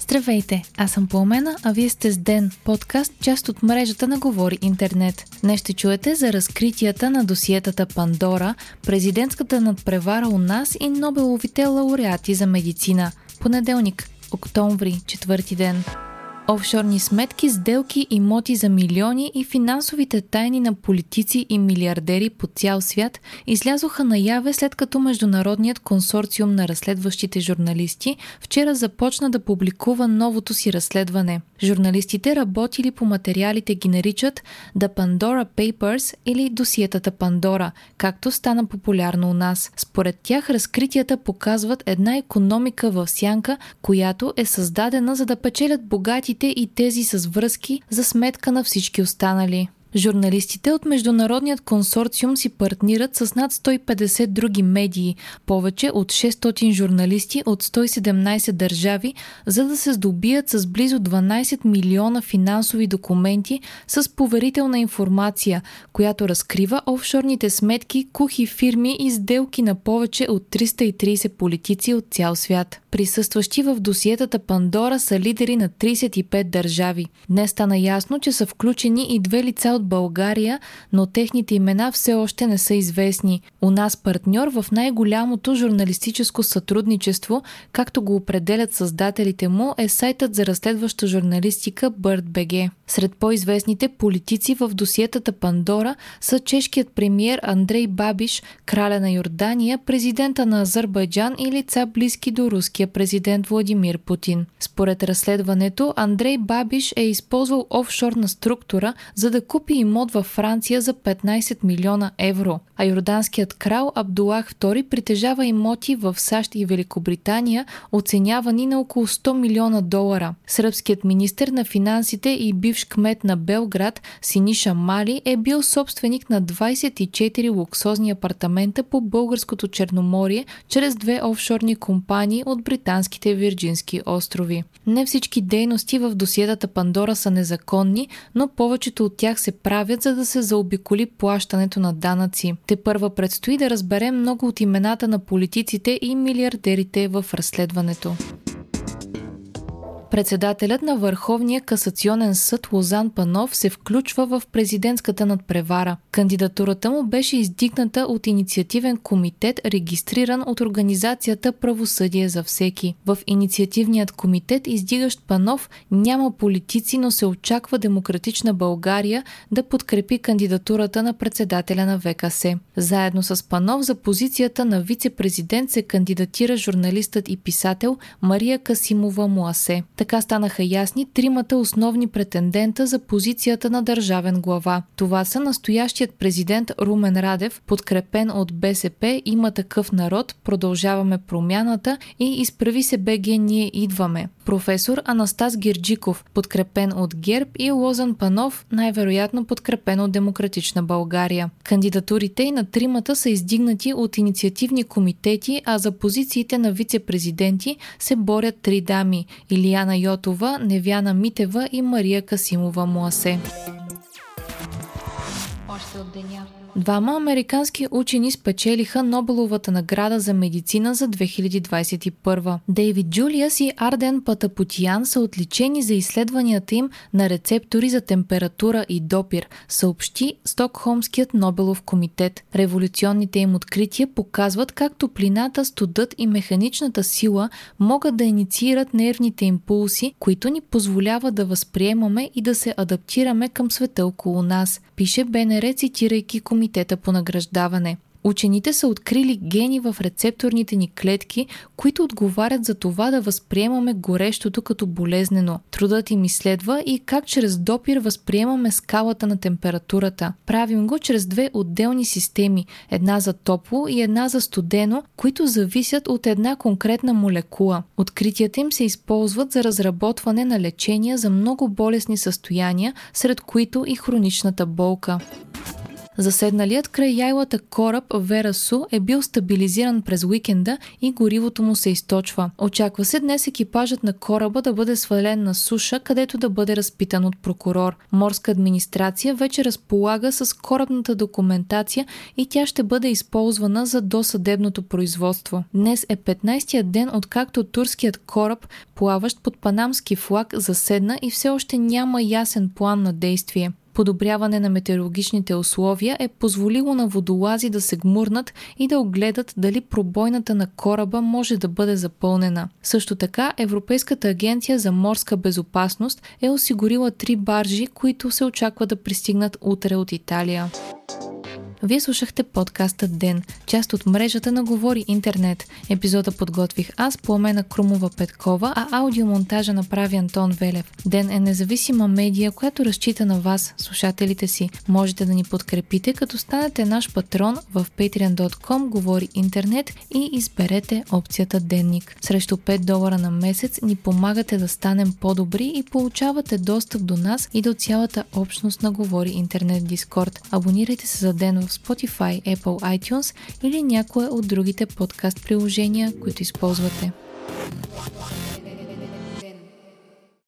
Здравейте, аз съм Пламена, а вие сте с Ден, подкаст, част от мрежата на Говори Интернет. Днес ще чуете за разкритията на досиетата Пандора, президентската надпревара у нас и Нобеловите лауреати за медицина. Понеделник, октомври, четвърти ден. Офшорни сметки, сделки, имоти за милиони и финансовите тайни на политици и милиардери по цял свят излязоха наяве, след като Международният консорциум на разследващите журналисти вчера започна да публикува новото си разследване. Журналистите, работили по материалите, ги наричат The Pandora Papers или Досиетата Пандора, както стана популярно у нас. Според тях разкритията показват една икономика в сянка, която е създадена за да печелят богатите и тези с връзки за сметка на всички останали. Журналистите от Международният консорциум си партнират с над 150 други медии, повече от 600 журналисти от 117 държави, за да се здобият с близо 12 милиона финансови документи с поверителна информация, която разкрива офшорните сметки, кухи фирми и сделки на повече от 330 политици от цял свят. Присъстващи в досиетата Пандора са лидери на 35 държави. Днес стана ясно, че са включени и две лица от България, но техните имена все още не са известни. У нас партньор в най-голямото журналистическо сътрудничество, както го определят създателите му, е сайтът за разследваща журналистика BirdBG. Сред по-известните политици в досиетата Пандора са чешкият премиер Андрей Бабиш, краля на Йордания, президента на Азербайджан и лица близки до руския президент Владимир Путин. Според разследването, Андрей Бабиш е използвал офшорна структура, за да купи имот във Франция за 15 милиона евро, а йорданският крал Абдулах II притежава имоти в САЩ и Великобритания, оценявани на около 100 милиона долара. Сръбският министър на финансите и бивш кмет на Белград Синиша Мали е бил собственик на 24 луксозни апартамента по българското Черноморие чрез две офшорни компании от британските Вирджински острови. Не всички дейности в досиетата Пандора са незаконни, но повечето от тях се правят, за да се заобиколи плащането на данъци. Тепърва предстои да разберем много от имената на политиците и милиардерите в разследването. Председателят на Върховния касационен съд Лозан Панов се включва в президентската надпревара. Кандидатурата му беше издигната от инициативен комитет, регистриран от организацията Правосъдие за всеки. В инициативният комитет, издигащ Панов, няма политици, но се очаква Демократична България да подкрепи кандидатурата на председателя на ВКС. Заедно с Панов за позицията на вице-президент се кандидатира журналистът и писател Мария Касимова Муасе. Така станаха ясни тримата основни претендента за позицията на държавен глава. Това са настоящият президент Румен Радев, подкрепен от БСП, Има такъв народ, Продължаваме промяната и Изправи се БГ, ние идваме. Професор Анастас Герджиков, подкрепен от ГЕРБ, и Лозан Панов, най-вероятно подкрепен от Демократична България. Кандидатурите и на тримата са издигнати от инициативни комитети, а за позициите на вице-президенти се борят три дами – Илияна Йотова, Невяна Митева и Мария Касимова Муасе. Двама американски учени спечелиха Нобеловата награда за медицина за 2021. Дейвид Джулиас и Арден Патапутиян са отличени за изследванията им на рецептори за температура и допир, съобщи Стокхолмският Нобелов комитет. Революционните им открития показват как топлината, студът и механичната сила могат да инициират нервните импулси, които ни позволяват да възприемаме и да се адаптираме към света около нас, пише БНР, цитирайки Комитета по награждаване. Учените са открили гени в рецепторните ни клетки, които отговарят за това да възприемаме горещото като болезнено. Трудът им изследва и как чрез допир възприемаме скалата на температурата. Правим го чрез две отделни системи, една за топло и една за студено, които зависят от една конкретна молекула. Откритията им се използват за разработване на лечения за много болесни състояния, сред които и хроничната болка. Заседналият край яйлата кораб Вера Су е бил стабилизиран през уикенда и горивото му се източва. Очаква се днес екипажът на кораба да бъде свален на суша, където да бъде разпитан от прокурор. Морска администрация вече разполага с корабната документация и тя ще бъде използвана за досъдебното производство. Днес е 15-тият ден, откакто турският кораб, плаващ под панамски флаг, заседна и все още няма ясен план на действие. Подобряване на метеорологичните условия е позволило на водолази да се гмурнат и да огледат дали пробойната на кораба може да бъде запълнена. Също така, Европейската агенция за морска безопасност е осигурила 3 баржи, които се очаква да пристигнат утре от Италия. Вие слушахте подкаста Ден, част от мрежата на Говори Интернет. Епизода подготвих аз, Пламена Крумова Петкова, а аудиомонтажа направи Антон Велев. Ден е независима медия, която разчита на вас, слушателите си. Можете да ни подкрепите, като станете наш патрон в patreon.com Говори Интернет и изберете опцията Денник. Срещу $5 на месец ни помагате да станем по-добри и получавате достъп до нас и до цялата общност на Говори Интернет Дискорд. Абонирайте се за Ден в Spotify, Apple, iTunes или някое от другите подкаст приложения, които използвате.